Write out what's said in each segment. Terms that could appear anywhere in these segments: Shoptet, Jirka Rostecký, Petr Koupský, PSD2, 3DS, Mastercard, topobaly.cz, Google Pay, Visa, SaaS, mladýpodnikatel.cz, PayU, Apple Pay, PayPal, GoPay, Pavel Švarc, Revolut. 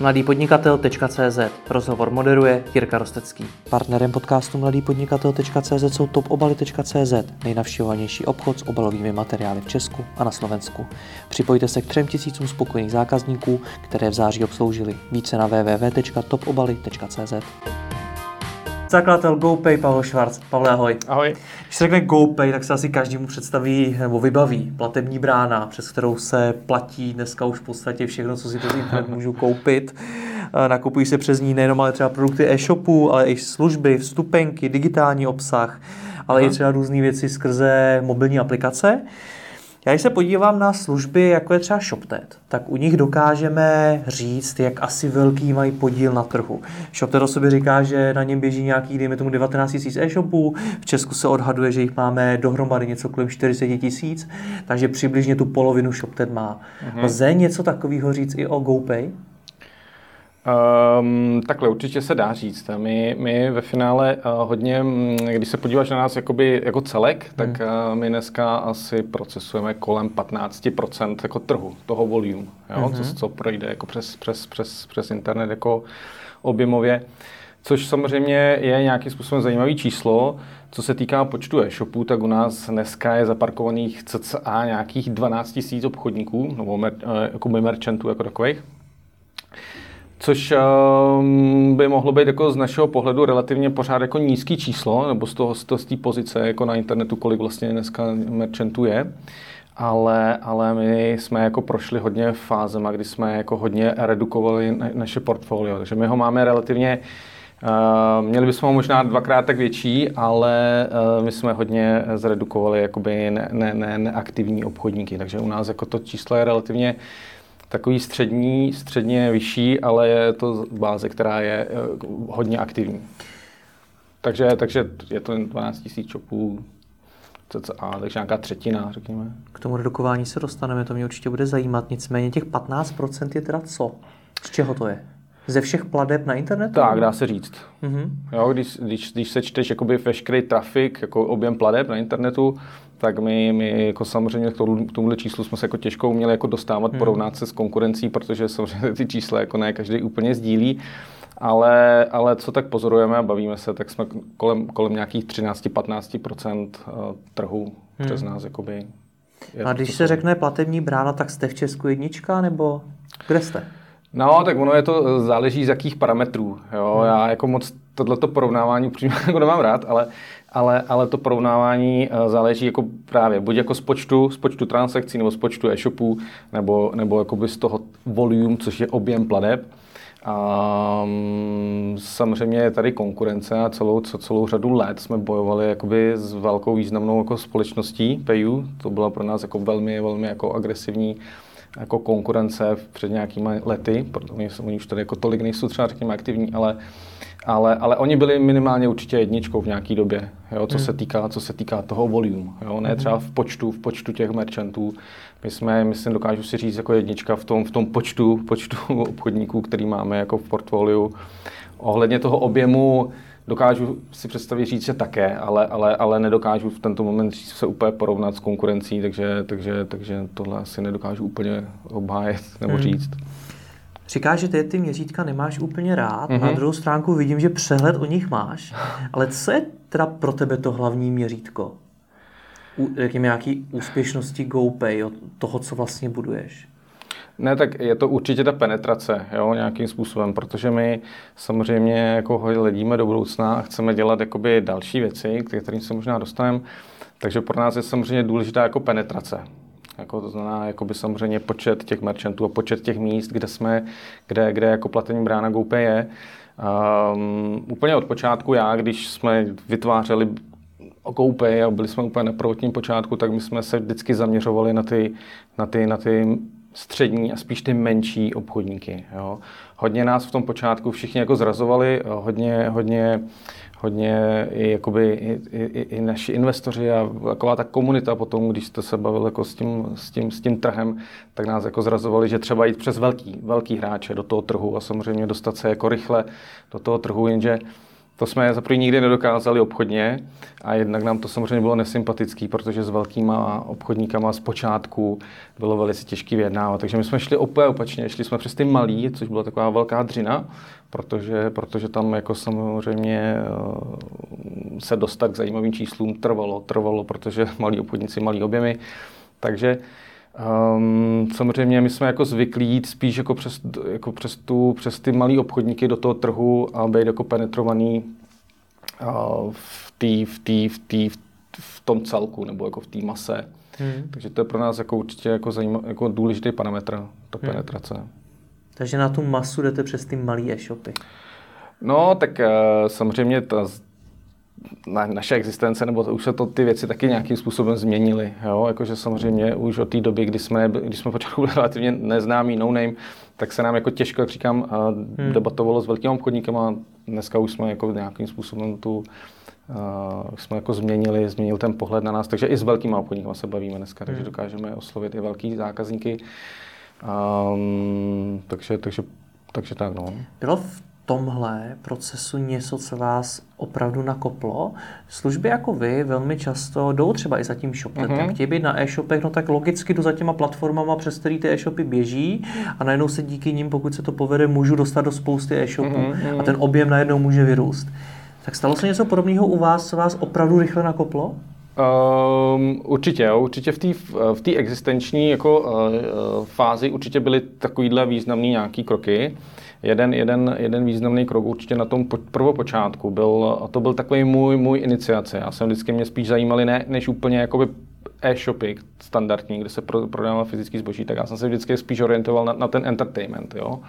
mladýpodnikatel.cz. Rozhovor moderuje Jirka Rostecký. Partnerem podcastu mladýpodnikatel.cz jsou topobaly.cz, nejnavštěvovanější obchod s obalovými materiály v Česku a na Slovensku. Připojte se k 3000 spokojených zákazníků, které v září obsloužili. Více na www.topobaly.cz. Zakladatel GoPay Pavel Švarc. Pavle, ahoj. Ahoj. Když se řekne GoPay, tak se asi každému představí nebo vybaví platební brána, přes kterou se platí dneska už v podstatě všechno, co si přes internet můžu koupit. Nakupují se přes ní nejenom ale třeba produkty e-shopu, ale i služby, vstupenky, digitální obsah, ale i třeba různé věci skrze mobilní aplikace. Já když se podívám na služby, jako je třeba Shoptet, tak u nich dokážeme říct, jak asi velký mají podíl na trhu. Shoptet o sobě říká, že na něm běží nějakých, dejme tomu, 19 000 e-shopů, v Česku se odhaduje, že jich máme dohromady něco kolem 40 tisíc, takže přibližně tu polovinu Shoptet má. Lze něco takového říct i o GoPay? Takhle určitě se dá říct. My ve finále hodně, když se podíváš na nás jakoby, jako celek, tak my dneska asi procesujeme kolem 15% jako trhu, toho volume, jo? Co projde jako přes internet jako objemově. Což samozřejmě je nějakým způsobem zajímavé číslo. Co se týká počtu e-shopů, tak u nás dneska je zaparkovaných cca nějakých 12 000 obchodníků, nebo merchantů jako takových. Což by mohlo být jako z našeho pohledu relativně pořád jako nízký číslo, nebo z té pozice jako na internetu, kolik vlastně dneska merchantů je. Ale my jsme jako prošli hodně fázema, kdy jsme jako hodně redukovali naše portfolio. Takže my ho máme relativně, měli bychom ho možná dvakrát tak větší, ale my jsme hodně zredukovali jakoby neaktivní obchodníky. Takže u nás jako to číslo je relativně takový středně vyšší, ale je to báze, která je hodně aktivní. Takže je to 12 000 shopů, cca, takže nějaká třetina, řekněme. K tomu redukování se dostaneme, to mě určitě bude zajímat. Nicméně těch 15% je teda co? Z čeho to je? Ze všech plateb na internetu? Tak, dá se říct. Jo, když sečteš jakoby veškerý trafik, jako objem plateb na internetu, tak my jako samozřejmě k tomuhle číslu jsme se jako těžko uměli jako dostávat, porovnat se s konkurencí, protože samozřejmě ty čísla jako ne každý úplně sdílí, ale co tak pozorujeme a bavíme se, tak jsme kolem nějakých 13-15% trhu přes nás jakoby. A když se řekne platební brána, tak jste v Česku jednička, nebo kde jste? No, tak ono je to, záleží z jakých parametrů, jo, já jako moc tohleto porovnávání upřímně jako nemám rád, ale to porovnávání záleží jako právě buď jako z počtu transakcí, nebo z počtu e-shopů, nebo jakoby z toho volume, což je objem plateb. Samozřejmě je tady konkurence a celou řadu let jsme bojovali jakoby s velkou významnou jako společností PayU, to byla pro nás jako velmi, velmi jako agresivní jako konkurence před nějakými lety, protože oni už tady jako tolik nejsou třeba řekněme aktivní, ale oni byli minimálně určitě jedničkou v nějaký době, jo, co se týká toho volume, jo, ne třeba v počtu těch merchantů. My jsme, myslím, dokážu si říct jako jednička v tom počtu obchodníků, který máme jako v portfoliu. Ohledně toho objemu dokážu si představit říct, že také, ale nedokážu v tento moment říct, se úplně porovnat s konkurencí, takže tohle asi nedokážu úplně obhájet nebo říct. Říkáš, že ty měřítka nemáš úplně rád, na druhou stránku vidím, že přehled o nich máš, ale co je teda pro tebe to hlavní měřítko? Řekněme nějaký úspěšnosti GoPay, toho, co vlastně buduješ? Ne, tak je to určitě ta penetrace, jo, nějakým způsobem, protože my samozřejmě jako hledíme do budoucna a chceme dělat jakoby další věci, kterým se možná dostaneme, takže pro nás je samozřejmě důležitá jako penetrace. Jako to znamená jakoby samozřejmě počet těch merchantů a počet těch míst, kde jako platební brána GoPay je. Úplně od počátku když jsme vytvářeli GoPay a byli jsme úplně na prvotním počátku, tak my jsme se vždycky zaměřovali na ty střední a spíš ty menší obchodníky. Jo. Hodně nás v tom počátku všichni jako zrazovali, hodně i naši investoři a taková ta komunita potom, když jste se bavil jako s tím trhem, tak nás jako zrazovali, že třeba jít přes velký hráče do toho trhu a samozřejmě dostat se jako rychle do toho trhu, jenže To jsme za první nikdy nedokázali obchodně a jednak nám to samozřejmě bylo nesympatický, protože s velkýma obchodníkama z počátku bylo velice těžký vyjednávat. Takže my jsme šli opačně, šli jsme přes ty malý, což byla taková velká dřina, protože tam jako samozřejmě se dostat k zajímavým číslům trvalo, protože malí obchodníci, malí objemy. Takže samozřejmě my jsme jako zvyklí jít spíš přes ty malý obchodníky do toho trhu a být jako penetrovaný v tom celku nebo jako v té mase. Takže to je pro nás jako určitě jako zajímavý, jako důležitý parametr, to penetrace. Takže na tu masu jdete přes ty malý e-shopy. No tak samozřejmě naše existence, nebo už se to ty věci taky nějakým způsobem změnily. Jo? Jakože samozřejmě už od té doby, kdy jsme počátku relativně neznámý no name, tak se nám jako těžko, jak říkám, debatovalo s velkým obchodníkem a dneska už jsme jako nějakým způsobem jsme jako změnili ten pohled na nás, takže i s velkýma obchodníkama se bavíme dneska, takže dokážeme oslovit i velký zákazníky. Takže tak, no. Bylo v tomhle procesu něco, co vás opravdu nakoplo? Služby jako vy velmi často jdou třeba i za tím shopletem. Chtějí být na e-shopech, no tak logicky jdu za těma platformama, přes který ty e-shopy běží a najednou se díky nim, pokud se to povede, můžu dostat do spousty e-shopů a ten objem najednou může vyrůst. Tak stalo se něco podobného u vás, co vás opravdu rychle nakoplo? Určitě v té existenční jako fázi určitě byly takovýhle významný nějaký kroky. Jeden významný krok určitě na tom prvopočátku byl, a to byl takový můj iniciace. Já jsem vždycky mě spíš zajímaly než úplně jakoby e-shopy standardní, kde se prodává fyzický zboží, tak já jsem se vždycky spíš orientoval na ten entertainment, jo?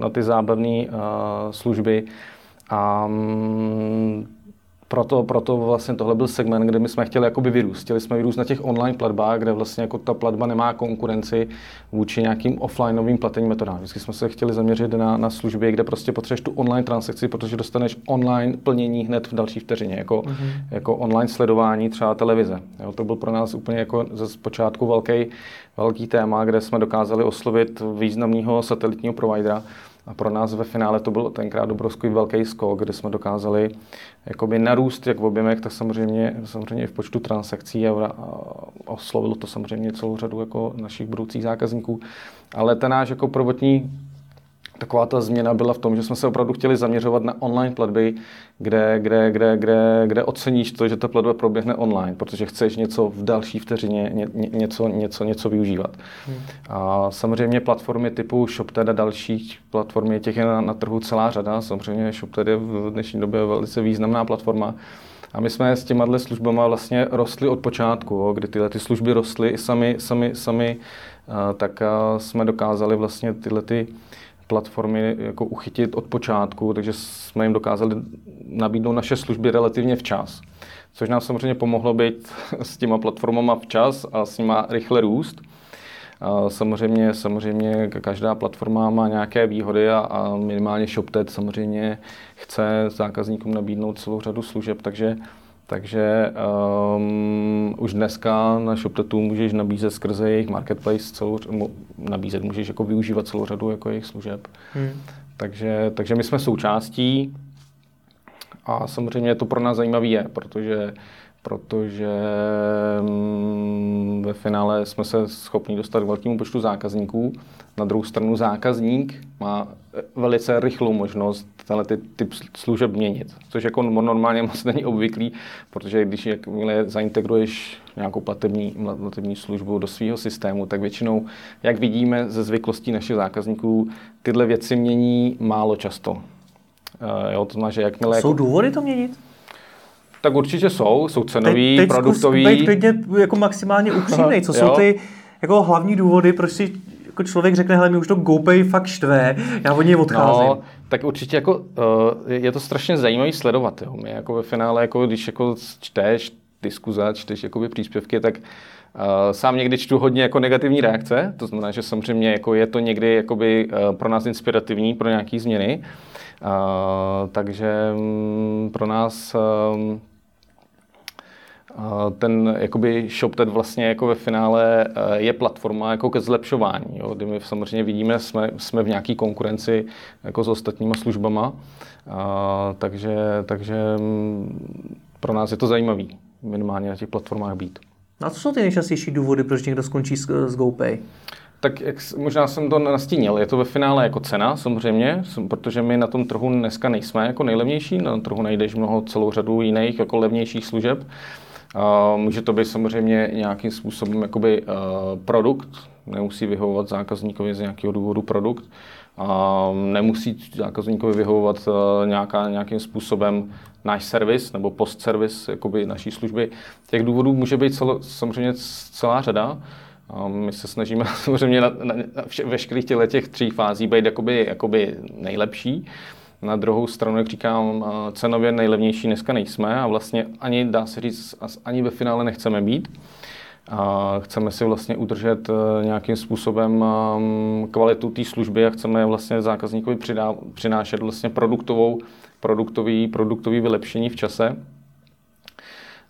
Na ty zábavné služby. Proto vlastně tohle byl segment, kde my jsme chtěli jakoby vyrůst. Chtěli jsme vyrůst na těch online platbách, kde vlastně jako ta platba nemá konkurenci vůči nějakým offlineovým platením metodám. Vždycky jsme se chtěli zaměřit na služby, kde prostě potřebuješ tu online transakci, protože dostaneš online plnění hned v další vteřině, jako online sledování třeba televize. Jo, to byl pro nás úplně jako ze zpočátku velký téma, kde jsme dokázali oslovit významného satelitního providera. A pro nás ve finále to byl tenkrát obrovský velký skok, kde jsme dokázali jakoby narůst jak v objemech, tak samozřejmě i v počtu transakcí a oslovilo to samozřejmě celou řadu jako našich budoucích zákazníků. Ale ta náš jako prvotní taková ta změna byla v tom, že jsme se opravdu chtěli zaměřovat na online platby, kde oceníš to, že ta platba proběhne online, protože chceš něco v další vteřině, něco využívat. A samozřejmě platformy typu Shoptet a dalších platformy, těch je na trhu celá řada, samozřejmě Shoptet je v dnešní době velice významná platforma. A my jsme s těma službama vlastně rostli od počátku, kdy tyhle služby rostly i sami, tak jsme dokázali vlastně tyhle platformy jako uchytit od počátku, takže jsme jim dokázali nabídnout naše služby relativně včas. Což nám samozřejmě pomohlo být s těma platformama včas a s nima rychle růst. Samozřejmě každá platforma má nějaké výhody a minimálně Shoptet samozřejmě chce zákazníkům nabídnout celou řadu služeb, takže už dneska na Shoptetu můžeš nabízet skrze jejich marketplace můžeš jako využívat celou řadu jako jejich služeb. Takže my jsme součástí a samozřejmě to pro nás zajímavé je, protože ve finále jsme se schopni dostat k velkému počtu zákazníků. Na druhou stranu zákazník má velice rychlou možnost tenhle typ služeb měnit, což jako normálně moc není obvyklý, protože když zaintegruješ nějakou platební službu do svého systému, tak většinou, jak vidíme ze zvyklostí našich zákazníků, tyhle věci mění málo často. To znamená, že jakmile... Jsou důvody to měnit? Tak určitě jsou cenový, teď produktový. Teď klidně jako maximálně upřímnej, co jsou ty jako hlavní důvody, proč si jako člověk řekne, hele, mi už to GoPay fakt štve, já od něj odcházím. No, tak určitě jako, je to strašně zajímavý sledovat, jo. My jako ve finále, jako, když jako čteš diskuze, čteš jakoby příspěvky, tak sám někdy čtu hodně jako negativní reakce, to znamená, že samozřejmě jako je to někdy jakoby, pro nás inspirativní, pro nějaký změny, takže pro nás... ten jakoby Shoptet vlastně jako ve finále je platforma jako ke zlepšování, jo, kdy my samozřejmě vidíme, jsme v nějaký konkurenci jako s ostatníma službama, takže pro nás je to zajímavý minimálně na těch platformách být. A co jsou ty nejčastější důvody, proč někdo skončí s GoPay? Tak jak, možná jsem to nastínil, je to ve finále jako cena samozřejmě, protože my na tom trhu dneska nejsme jako nejlevnější, na trhu najdeš celou řadu jiných jako levnějších služeb. Může to být samozřejmě nějakým způsobem jakoby, produkt, nemusí vyhovovat zákazníkovi z nějakého důvodu produkt, nemusí zákazníkovi vyhovovat nějakým způsobem náš servis nebo postservis jakoby naší služby. Těch důvodů může být samozřejmě celá řada. My se snažíme samozřejmě veškerých těch tří fází být jakoby nejlepší. Na druhou stranu, jak říkám, cenově nejlevnější dneska nejsme a vlastně ani, dá se říct, ani ve finále nechceme být. Chceme si vlastně udržet nějakým způsobem kvalitu té služby a chceme vlastně zákazníkovi přinášet vlastně produktový vylepšení v čase.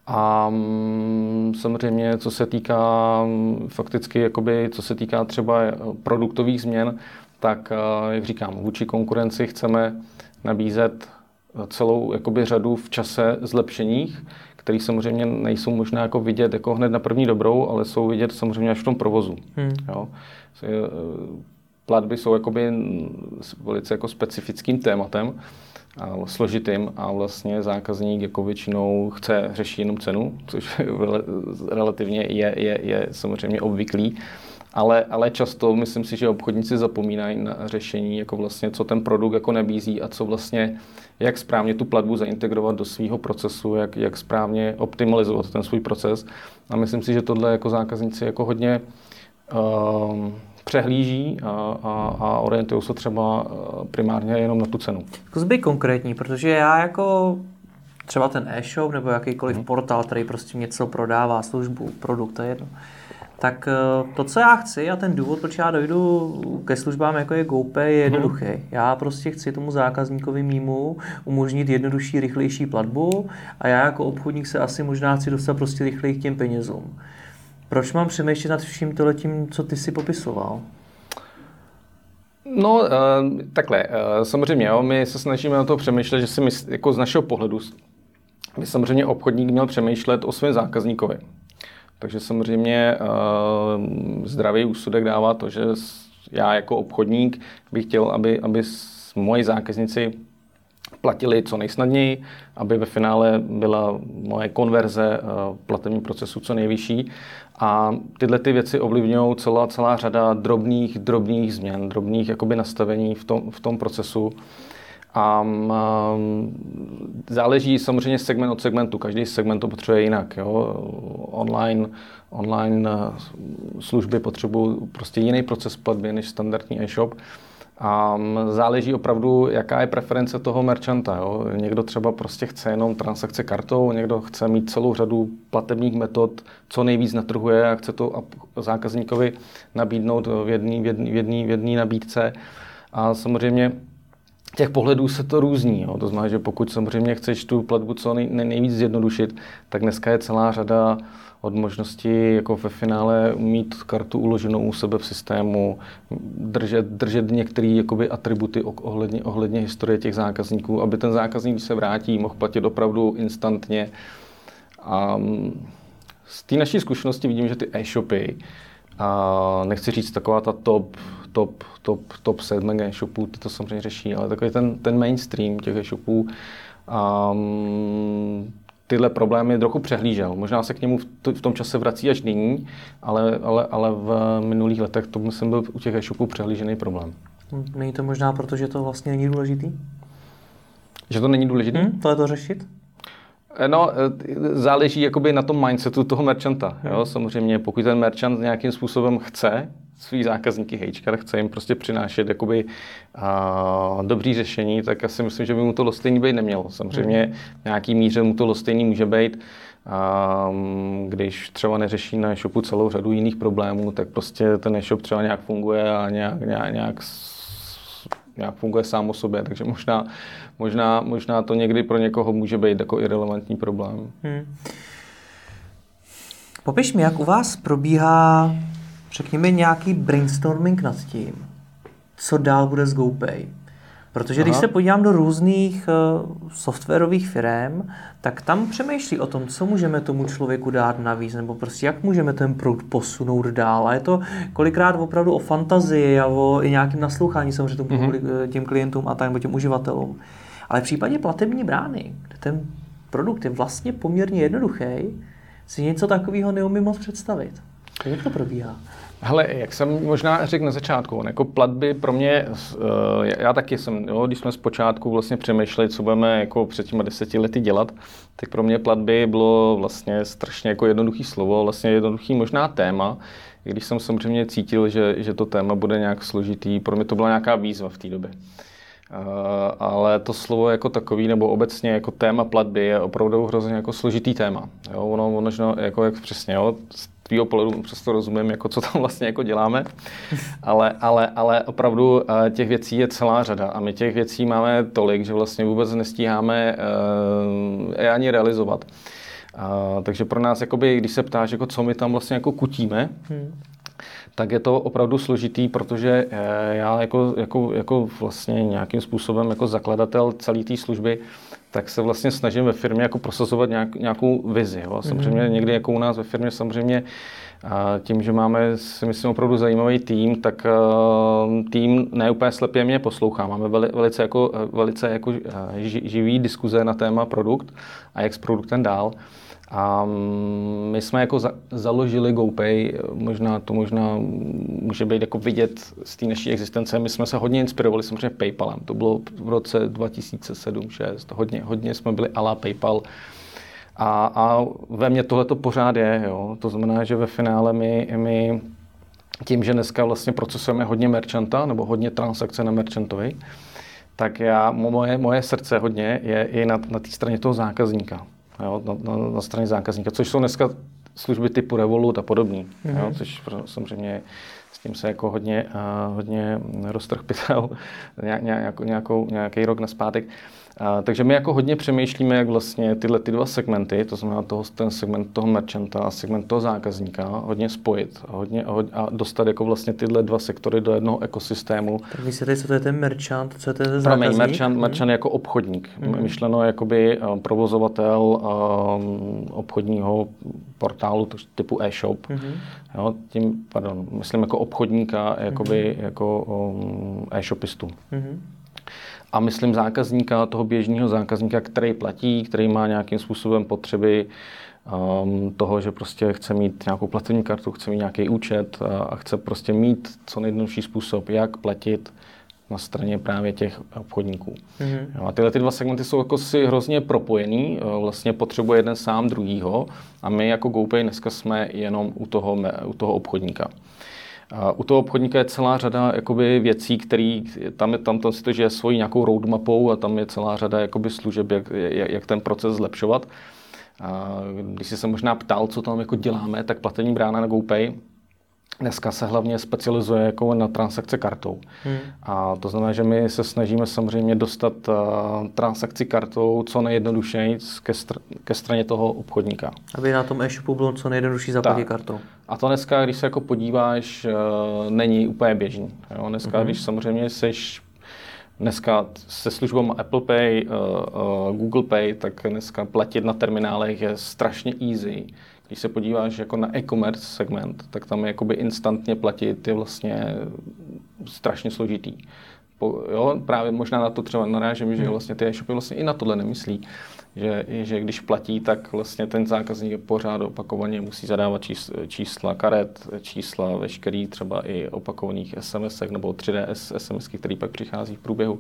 A samozřejmě, co se týká třeba produktových změn, tak, jak říkám, vůči konkurenci chceme nabízet celou jakoby, řadu v čase zlepšeních, které samozřejmě nejsou možná jako vidět jako hned na první dobrou, ale jsou vidět samozřejmě až v tom provozu. Jo. Platby jsou jakoby, velice jako specifickým tématem, a složitým a vlastně zákazník jako většinou chce řešit jenom cenu, což relativně je samozřejmě obvyklý. Ale často myslím si, že obchodníci zapomínají na řešení, jako vlastně, co ten produkt jako nabízí a co vlastně, jak správně tu platbu zaintegrovat do svého procesu, jak správně optimalizovat ten svůj proces. A myslím si, že tohle jako zákazníci jako hodně přehlíží a orientují se třeba primárně jenom na tu cenu. Zkus být konkrétní, protože já jako třeba ten e-shop nebo jakýkoliv portál, který prostě něco prodává, službu, produkt, to je jedno. Tak to, co já chci a ten důvod, proč já dojdu ke službám, jako je GoPay, je jednoduchý. Já prostě chci tomu zákazníkovi mímu umožnit jednodušší, rychlejší platbu a já jako obchodník se asi možná chci dostat prostě rychleji k těm penězům. Proč mám přemýšlet nad vším tím, co ty si popisoval? No, takhle. Samozřejmě, jo, my se snažíme na to přemýšlet, že si jako z našeho pohledu by samozřejmě obchodník měl přemýšlet o svém zákazníkovi. Takže samozřejmě zdravý úsudek dává to, že já jako obchodník bych chtěl, aby moji zákazníci platili co nejsnadněji, aby ve finále byla moje konverze platební procesu co nejvyšší. A tyhle ty věci ovlivňují celá řada drobných změn, drobných jakoby nastavení v tom procesu. A záleží samozřejmě segment od segmentu, každý segment to potřebuje jinak. Jo? Online služby potřebují prostě jiný proces platby než standardní e-shop. A záleží opravdu, jaká je preference toho merchanta. Jo? Někdo třeba prostě chce jenom transakce kartou, někdo chce mít celou řadu platebních metod, co nejvíc natrhuje a chce to zákazníkovi nabídnout v jedné nabídce. A samozřejmě těch pohledů se to různí. Jo? To znamená, že pokud samozřejmě chceš tu platbu co nejvíc zjednodušit, tak dneska je celá řada od možnosti jako ve finále mít kartu uloženou u sebe v systému, držet některé jakoby atributy ohledně historie těch zákazníků, aby ten zákazník, když se vrátí, mohl platit opravdu instantně. A z té naší zkušenosti vidím, že ty e-shopy, a nechci říct taková ta top 7 e-shopů, ty to samozřejmě řeší, ale takový ten mainstream těch e-shopů, tyhle problémy trochu přehlížel. Možná se k němu v tom čase vrací až nyní, ale v minulých letech to myslím byl u těch e-shopů přehlížený problém. Není to možná proto, že to vlastně není důležitý? Že to není důležitý? To je to řešit? No, záleží jakoby na tom mindsetu toho merchanta. Jo? Samozřejmě, pokud ten merchant nějakým způsobem chce svý zákazníky hejčka, chce jim prostě přinášet jakoby dobrý řešení, tak já si myslím, že by mu to lostejný být nemělo. Samozřejmě v nějaký míře mu to lostejný může být, když třeba neřeší na e-shopu celou řadu jiných problémů, tak prostě ten e-shop třeba nějak funguje a nějak funguje sám o sobě, takže možná to někdy pro někoho může být jako irelevantní problém. Popiš mi, jak u vás probíhá, řekněme, nějaký brainstorming nad tím, co dál bude z GoPay. Protože když se podívám do různých softwarových firem, tak tam přemýšlí o tom, co můžeme tomu člověku dát navíc, nebo prostě jak můžeme ten produkt posunout dál. A je to kolikrát opravdu o fantazii a o nějakém naslouchání samozřejmě tomu, těm klientům a tak, těm uživatelům. Ale v případě platební brány, kde ten produkt je vlastně poměrně jednoduchý, si něco takového neumím moc představit. Jak to probíhá? Hele, jak jsem možná řekl na začátku, jako platby pro mě, já taky jsem, jo, když jsme zpočátku vlastně přemýšleli, co budeme jako před těma 10 lety dělat, tak pro mě platby bylo vlastně strašně jako jednoduchý slovo, vlastně jednoduchý možná téma, i když jsem samozřejmě cítil, že to téma bude nějak složitý, pro mě to byla nějaká výzva v té době. Ale to slovo jako takový, nebo obecně jako téma platby je opravdu hrozně jako složitý téma. Jo, ono jako jak přesně, jo, z tvýho pohledu přesto rozumím, jako co tam vlastně jako děláme, ale opravdu těch věcí je celá řada a my těch věcí máme tolik, že vlastně vůbec nestíháme je ani realizovat. Takže pro nás, jakoby, když se ptáš, jako co my tam vlastně jako kutíme, tak je to opravdu složitý, protože já jako vlastně nějakým způsobem jako zakladatel celé té služby, tak se vlastně snažím ve firmě jako prosazovat nějakou vizi. Jo. Samozřejmě někdy jako u nás ve firmě samozřejmě tím, že máme, si myslím, opravdu zajímavý tým, tak tým ne úplně slepě mě poslouchá. Máme velice živý diskuze na téma produkt a jak s produktem dál. A my jsme jako založili GoPay, to může být jako vidět z té naší existence. My jsme se hodně inspirovali samozřejmě PayPalem. To bylo v roce 2007-2006. Hodně jsme byli à la PayPal. A ve mně tohle to pořád je. Jo. To znamená, že ve finále my tím, že dneska vlastně procesujeme hodně merchanta nebo hodně transakce na merchantovi, tak moje srdce hodně je i na té straně toho zákazníka. Jo, na straně zákazníka, což jsou dneska služby typu Revolut a podobný, jo, což samozřejmě s tím se jako hodně roztrhl pytel nějaký rok nazpátek. Takže my jako hodně přemýšlíme, jak vlastně tyhle ty dva segmenty, to znamená ten segment toho merchanta a segment toho zákazníka, hodně spojit a dostat jako vlastně tyhle dva sektory do jednoho ekosystému. Tak myslíte, co to je ten merchant, co je ten zákazník? Promiň, merchant jako obchodník, myšleno jakoby provozovatel obchodního portálu typu e-shop. Jo, myslím jako obchodníka, jakoby jako e-shopistu. A myslím zákazníka, toho běžného zákazníka, který platí, který má nějakým způsobem potřeby toho, že prostě chce mít nějakou platební kartu, chce mít nějaký účet a chce prostě mít co nejjednodušší způsob, jak platit na straně právě těch obchodníků. Jo, a tyhle dva segmenty jsou jako si hrozně propojený, vlastně potřebuje jeden sám druhýho a my jako GoPay dneska jsme jenom u toho obchodníka. U toho obchodníka je celá řada jakoby věcí, které tam si to žije svojí nějakou roadmapou a tam je celá řada jakoby služeb, jak ten proces zlepšovat. Když jsi se možná ptal, co tam jako děláme, tak platební brána na GoPay dneska se hlavně specializuje jako na transakce kartou. A to znamená, že my se snažíme samozřejmě dostat transakci kartou co nejjednodušeji ke straně toho obchodníka. Aby na tom e-shopu bylo co nejjednodušší zaplatit kartou. A to dneska, když se jako podíváš, není úplně běžný. Jo? Dneska, když samozřejmě seš dneska se službou Apple Pay, Google Pay, tak dneska platit na terminálech je strašně easy. Když se podíváš jako na e-commerce segment, tak tam jakoby instantně platit je vlastně strašně složitý. Právě možná na to třeba narážím, že vlastně ty e-shopy vlastně i na tohle nemyslí. Že když platí, tak vlastně ten zákazník pořád opakovaně musí zadávat čísla karet, čísla veškerý třeba i opakovaných SMS-ek nebo 3DS SMSky, který pak přichází v průběhu.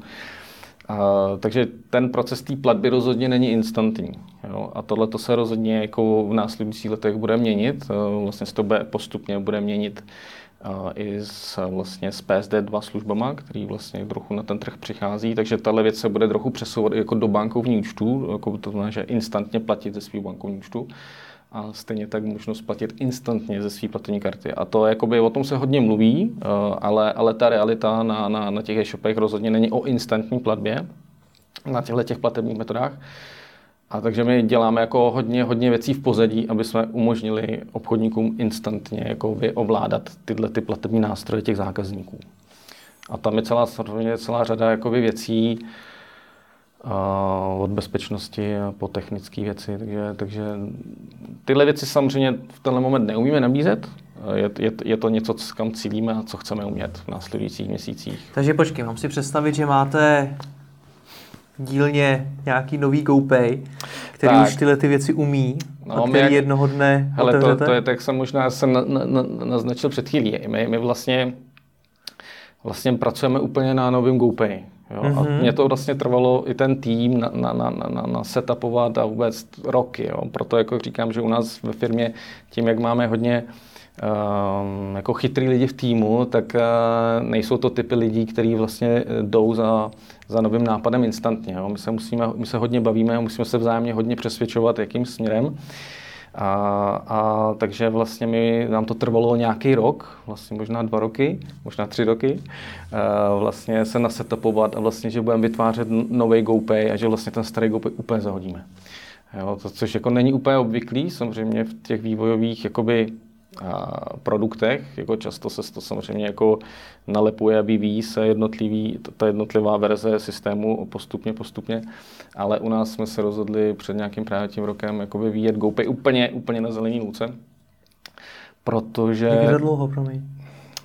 Takže ten proces té platby rozhodně není instantní. Jo? A tohle to se rozhodně jako v následujících letech bude měnit. Vlastně se to postupně bude měnit i s PSD2 službama, který vlastně trochu na ten trh přichází. Takže tahle věc se bude trochu přesouvat jako do bankovní účtu. Jako to znamená, že instantně platit ze svých bankovní účtu. A stejně tak možnost platit instantně ze své platební karty. A to jakoby, o tom se hodně mluví, ale ta realita na těch e-shopech rozhodně není o instantní platbě na těchto platebních metodách. A takže my děláme jako hodně věcí v pozadí, aby jsme umožnili obchodníkům instantně jako vyovládat tyhle ty platební nástroje těch zákazníků. A tam je celá řada jakoby věcí od bezpečnosti a po technické věci. Takže tyhle věci samozřejmě v tenhle moment neumíme nabízet. Je to něco, kam cílíme a co chceme umět v následujících měsících. Takže počkej, mám si představit, že máte dílně nějaký nový GoPay, který tak už tyhle ty věci umí, no, a který jednoho dne otevřete? To je, tak jsem možná naznačil před chvílí. My vlastně pracujeme úplně na novém GoPay. Jo? Mm-hmm. A mě to vlastně trvalo i ten tým na setupovat a vůbec roky. Jo? Proto jako říkám, že u nás ve firmě tím, jak máme hodně jako chytrý lidi v týmu, tak nejsou to typy lidí, kteří vlastně jdou za novým nápadem instantně. Jo? My se hodně bavíme a musíme se vzájemně hodně přesvědčovat, jakým směrem. A takže vlastně nám to trvalo nějaký rok, vlastně možná 2 roky, možná 3 roky, vlastně se nasetupovat a vlastně, že budeme vytvářet nový GoPay a že vlastně ten starý GoPay úplně zahodíme. Jo, to, což jako není úplně obvyklý, samozřejmě v těch vývojových jakoby produktech, jako často se to samozřejmě jako nalepuje a vyvíjí se ta jednotlivá verze systému postupně, ale u nás jsme se rozhodli před nějakým právě tím rokem jako vyvíjet GoPay úplně na zelený louce, protože... Jak dlouho, promiň?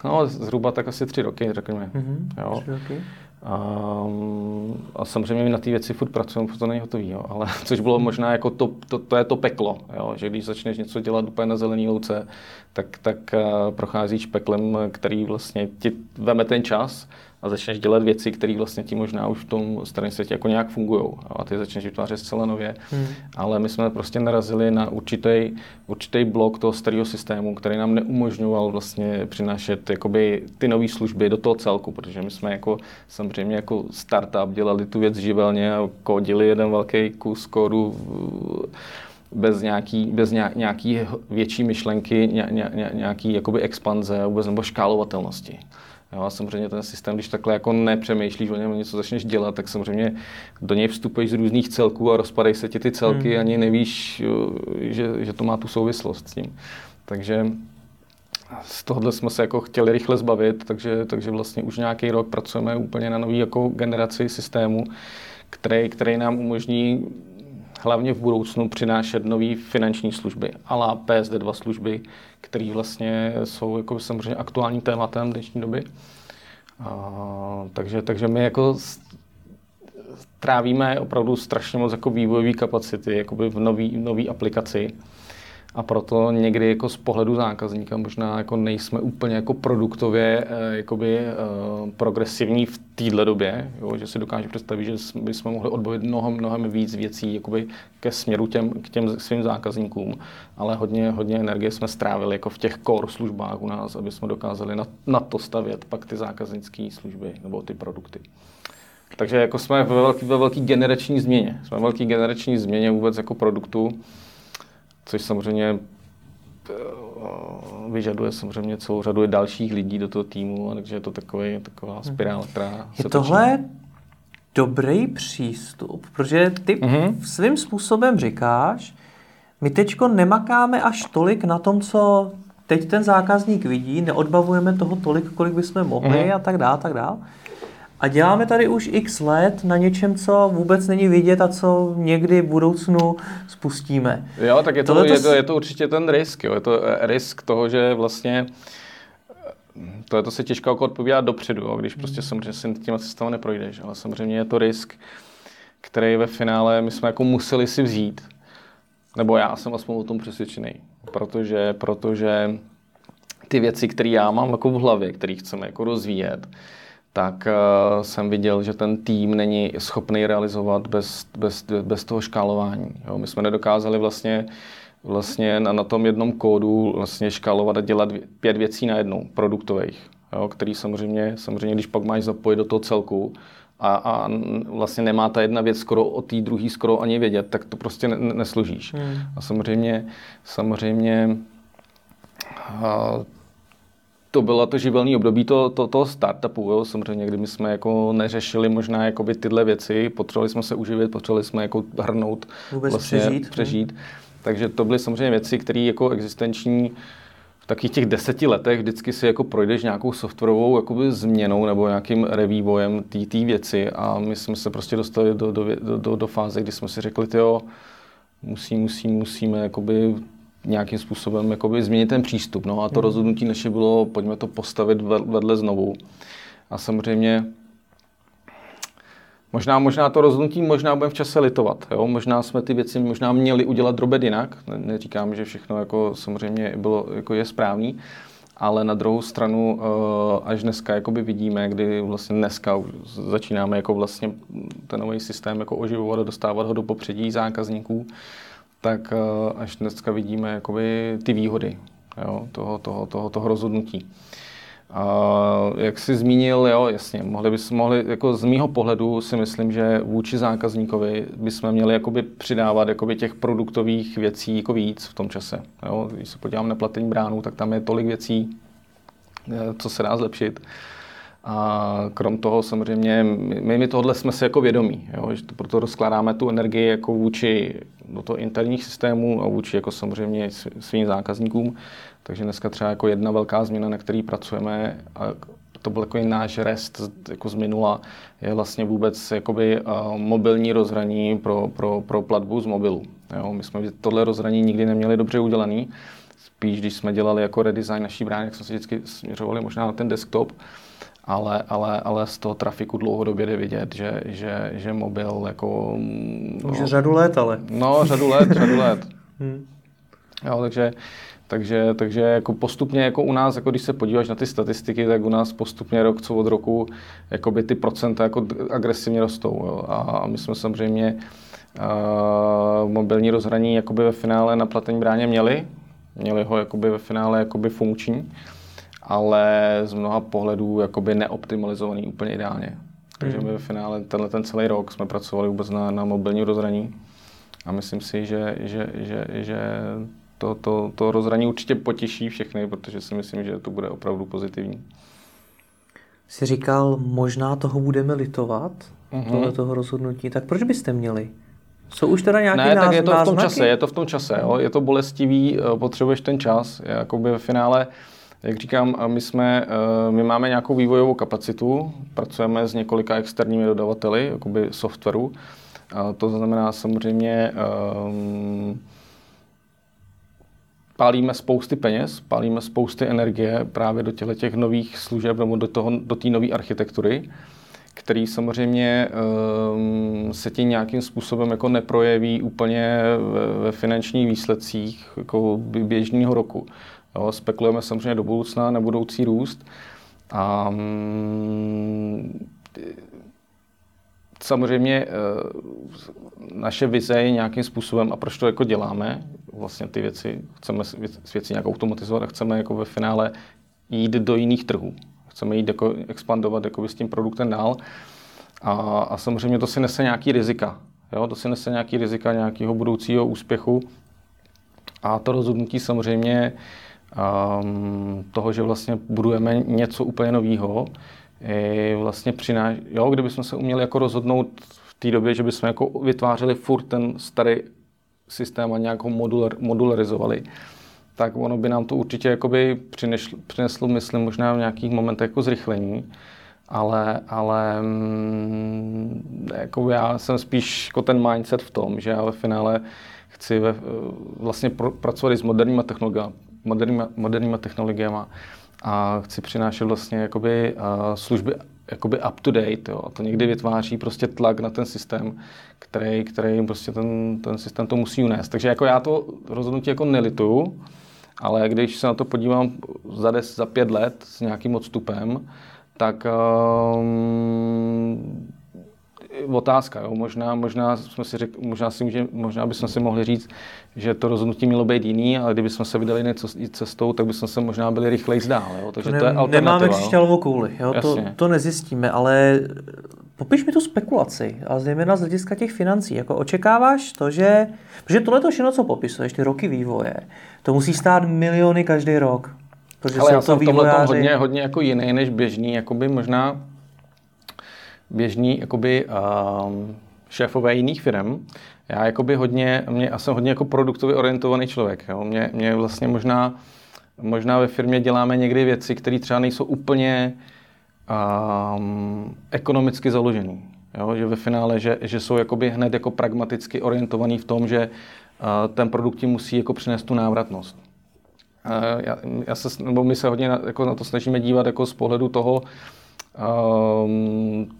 No, zhruba tak asi 3 roky, řekněme. Mm-hmm, jo. 3 roky. A samozřejmě my na ty věci furt pracujeme, protože to není hotový, jo. Ale což bylo možná jako to je to peklo, jo. Že když začneš něco dělat úplně na zelený louce, tak procházíš peklem, který vlastně ti veme ten čas a začneš dělat věci, které vlastně ti možná už v tom straném světě jako nějak fungujou. A ty začneš vytvářet zcela nově. Ale my jsme prostě narazili na určitý blok toho starého systému, který nám neumožňoval vlastně přinášet jakoby ty nové služby do toho celku, protože my jsme jako samozřejmě jako startup dělali tu věc živelně a kodili jeden velký kus kódu bez nějaký větší myšlenky, nějaký jakoby expanze vůbec, nebo škálovatelnosti. Jo, a samozřejmě ten systém, když takhle jako nepřemýšlíš o něm, něco začneš dělat, tak samozřejmě do něj vstupuješ z různých celků a rozpadají se ti ty celky, ani nevíš, že to má tu souvislost s tím. Takže z tohohle jsme se jako chtěli rychle zbavit, takže vlastně už nějaký rok pracujeme úplně na nový jako generaci systému, který nám umožní hlavně v budoucnu přinášet nové finanční služby, ala PSD2 služby, které vlastně jsou jako samozřejmě aktuálním tématem dnešní doby. Takže my jako trávíme opravdu strašně moc jako vývojové kapacity jakoby v nový aplikaci. A proto někdy jako z pohledu zákazníka možná jako nejsme úplně jako produktově progresivní v téhle době, jo, že si dokážu představit, že bychom mohli odbavit mnohem víc věcí jakoby ke směru k těm svým zákazníkům, ale hodně energie jsme strávili jako v těch core službách u nás, aby jsme dokázali na to stavět pak ty zákaznické služby nebo ty produkty. Takže jako jsme ve velké generační změně. Jsme ve velké generační změně vůbec jako produktu, což samozřejmě vyžaduje samozřejmě celou řadu dalších lidí do toho týmu, takže je to taková spirála, která se tohle točí. Dobrý přístup, protože ty svým způsobem říkáš, my teďko nemakáme až tolik na tom, co teď ten zákazník vidí, neodbavujeme toho tolik, kolik bychom mohli a tak dál. A děláme tady už x let na něčem, co vůbec není vidět a co někdy v budoucnu spustíme. Jo, tak je to určitě ten risk. Jo. Je to risk toho, že vlastně to se těžko jako odpovídá dopředu, jo, když prostě samozřejmě si těma cestama neprojdeš. Ale samozřejmě je to risk, který ve finále my jsme jako museli si vzít. Nebo já jsem aspoň o tom přesvědčený. Protože ty věci, které já mám jako v hlavě, které chceme jako rozvíjet, tak jsem viděl, že ten tým není schopný realizovat bez toho škálování. Jo, my jsme nedokázali vlastně na tom jednom kódu vlastně škálovat a dělat 5 věcí najednou, produktových, jo, který samozřejmě, když pak máš zapojit do toho celku a vlastně nemá ta jedna věc skoro o té druhé skoro ani vědět, tak to prostě nesložíš. A samozřejmě to bylo to živelné období toho startupu, jo. Samozřejmě, kdy my jsme jako neřešili možná jakoby tyhle věci, potřebovali jsme se uživit, potřebovali jsme jako hrnout, vlastně přežít. Takže to byly samozřejmě věci, které jako existenční v takých těch 10 letech vždycky si jako projdeš nějakou softwarovou jakoby změnou nebo nějakým revývojem té věci a my jsme se prostě dostali do fáze, kdy jsme si řekli, tyjo, musíme jakoby nějakým způsobem jakoby změnit ten přístup. No a to rozhodnutí naše bylo, pojďme to postavit vedle znovu. A samozřejmě možná to rozhodnutí budeme v čase litovat, jo? Možná jsme ty věci měli udělat drobet jinak. Neříkám, že všechno jako samozřejmě bylo jako je správný, ale na druhou stranu až dneska jakoby vidíme, kdy vlastně dneska začínáme jako vlastně ten nový systém jako oživovat a dostávat ho do popředí zákazníků, tak až dneska vidíme jakoby ty výhody, jo, toho rozhodnutí. Jak jsi zmínil, jo, jasně, mohli jako z mýho pohledu si myslím, že vůči zákazníkovi bychom měli jakoby přidávat jakoby těch produktových věcí jako víc v tom čase. Jo. Když se podívám na platební bránu, tak tam je tolik věcí, co se dá zlepšit. A krom toho samozřejmě, my tohle jsme si jako vědomí, jo, že proto rozkládáme tu energii jako vůči do toho interních systémů a vůči jako samozřejmě svým zákazníkům. Takže dneska třeba jako jedna velká změna, na který pracujeme, a to byl jako náš rest jako z minula, je vlastně vůbec jakoby mobilní rozhraní pro platbu z mobilu. Jo, my jsme tohle rozhraní nikdy neměli dobře udělaný. Spíš, když jsme dělali jako redesign naší brány, jak jsme se vždycky směřovali možná na ten desktop, ale z toho trafiku dlouhodobě jde vidět, že mobil jako... Už no, řadu let. Jo, takže jako postupně jako u nás, jako když se podíváš na ty statistiky, tak u nás postupně rok co od roku jakoby ty procenta jako agresivně rostou. Jo. A my jsme samozřejmě mobilní rozhraní jakoby ve finále na platební bráně měli ho jakoby ve finále jakoby funkční, ale z mnoha pohledů jakoby neoptimalizovaný úplně ideálně. Takže my ve finále ten celý rok jsme pracovali vůbec na mobilní rozhraní a myslím si, že to rozhraní určitě potěší všechny, protože si myslím, že to bude opravdu pozitivní. Jsi říkal, možná toho budeme litovat, toho rozhodnutí, tak proč byste měli? Jsou už teda nějaké náznaky? Ne, tak je to v tom čase, jo? Je to bolestivý, potřebuješ ten čas, jakoby ve finále. Jak říkám, my máme nějakou vývojovou kapacitu, pracujeme s několika externími dodavateli jakoby softwaru. To znamená samozřejmě, pálíme spousty peněz, pálíme spousty energie právě do těch nových služeb nebo do té nové architektury, který samozřejmě se ti nějakým způsobem jako neprojeví úplně ve finančních výsledcích jako běžného roku. Jo, spekulujeme samozřejmě do budoucna na budoucí růst. A samozřejmě naše vize je nějakým způsobem, a proč to jako děláme, vlastně ty věci, chceme věci nějak automatizovat a chceme jako ve finále jít do jiných trhů. Chceme jít jako expandovat jako s tím produktem dál. A samozřejmě to si nese nějaký rizika. Jo? To si nese nějaký rizika nějakého budoucího úspěchu. A to rozhodnutí samozřejmě toho, že vlastně budujeme něco úplně nového, vlastně přináší, jo, kdybychom se uměli jako rozhodnout v té době, že bychom jako vytvářeli furt ten starý systém a nějak ho modularizovali, tak ono by nám to určitě jakoby přineslo, myslím, možná v nějakých momentech jako zrychlení, ale jako já jsem spíš jako ten mindset v tom, že já ve finále chci vlastně pracovat s moderníma technologiema a chci přinášet vlastně jakoby služby jakoby up to date, jo. A to někdy vytváří prostě tlak na ten systém, který prostě ten systém to musí unést. Takže jako já to rozhodnutí jako nelituju, ale když se na to podívám za 5 let s nějakým odstupem, tak otázka, jo. Možná bychom si mohli říct, že to rozhodnutí mělo být jiný, ale kdybychom se vydali cestou, tak bychom se možná byli rychleji dál, jo. Takže to je alternativa. Nemáme křišťálovou kouli, jo. To nezjistíme, ale popiš mi tu spekulaci, a zejména z hlediska těch financí. Jako očekáváš to, že... Protože tohle všechno, co popisuješ, ty roky vývoje, to musí stát miliony každý rok. Protože ale já jsem v tomhletom hodně jako jiný než běžný, jakoby možná běžný jakoby šéfové jiných firm. Já jakoby jsem hodně jako produktově orientovaný člověk. Jo. Mě vlastně možná ve firmě děláme někdy věci, které třeba nejsou úplně ekonomicky založený. Jo, že ve finále, že jsou jakoby hned jako pragmaticky orientovaný v tom, že ten produkt ti musí jako přinést tu návratnost. My se hodně na to snažíme dívat jako z pohledu toho,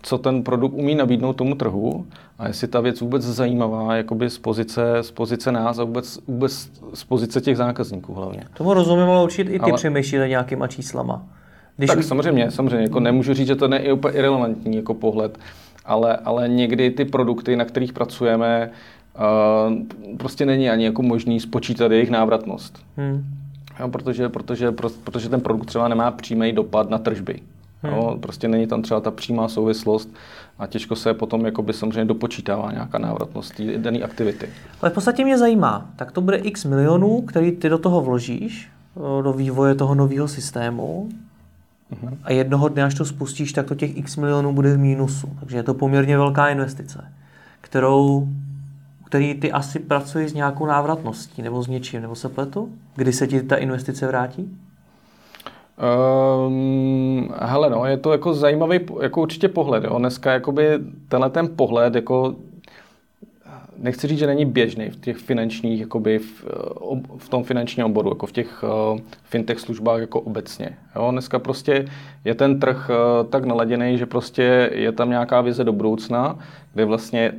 co ten produkt umí nabídnout tomu trhu a jestli ta věc vůbec zajímavá jakoby z pozice nás a vůbec z pozice těch zákazníků hlavně. Tomu rozumím, ale určitě i ty přemýšlíte nějakýma číslama. Tak samozřejmě, jako nemůžu říct, že to je úplně irelevantní jako pohled, ale někdy ty produkty, na kterých pracujeme, prostě není ani jako možný spočítat jejich návratnost. Jo, protože ten produkt třeba nemá přímý dopad na tržby. Jo, prostě není tam třeba ta přímá souvislost a těžko se potom jakoby samozřejmě dopočítává nějaká návratnost té dané aktivity. Ale v podstatě mě zajímá, tak to bude x milionů, který ty do toho vložíš, do vývoje toho nového systému. A jednoho dne, až to spustíš, tak to těch x milionů bude v mínusu. Takže je to poměrně velká investice, který ty asi pracuješ s nějakou návratností nebo s něčím, nebo se pletu? Kdy se ti ta investice vrátí? Je to jako zajímavý jako určitě pohled. Jo. Dneska jakoby ten pohled jako nechci říct, že není běžný v těch finančních jakoby v tom finančním oboru, jako v těch fintech službách jako obecně. Jo, dneska prostě je ten trh tak naladěný, že prostě je tam nějaká vize do budoucna, kde vlastně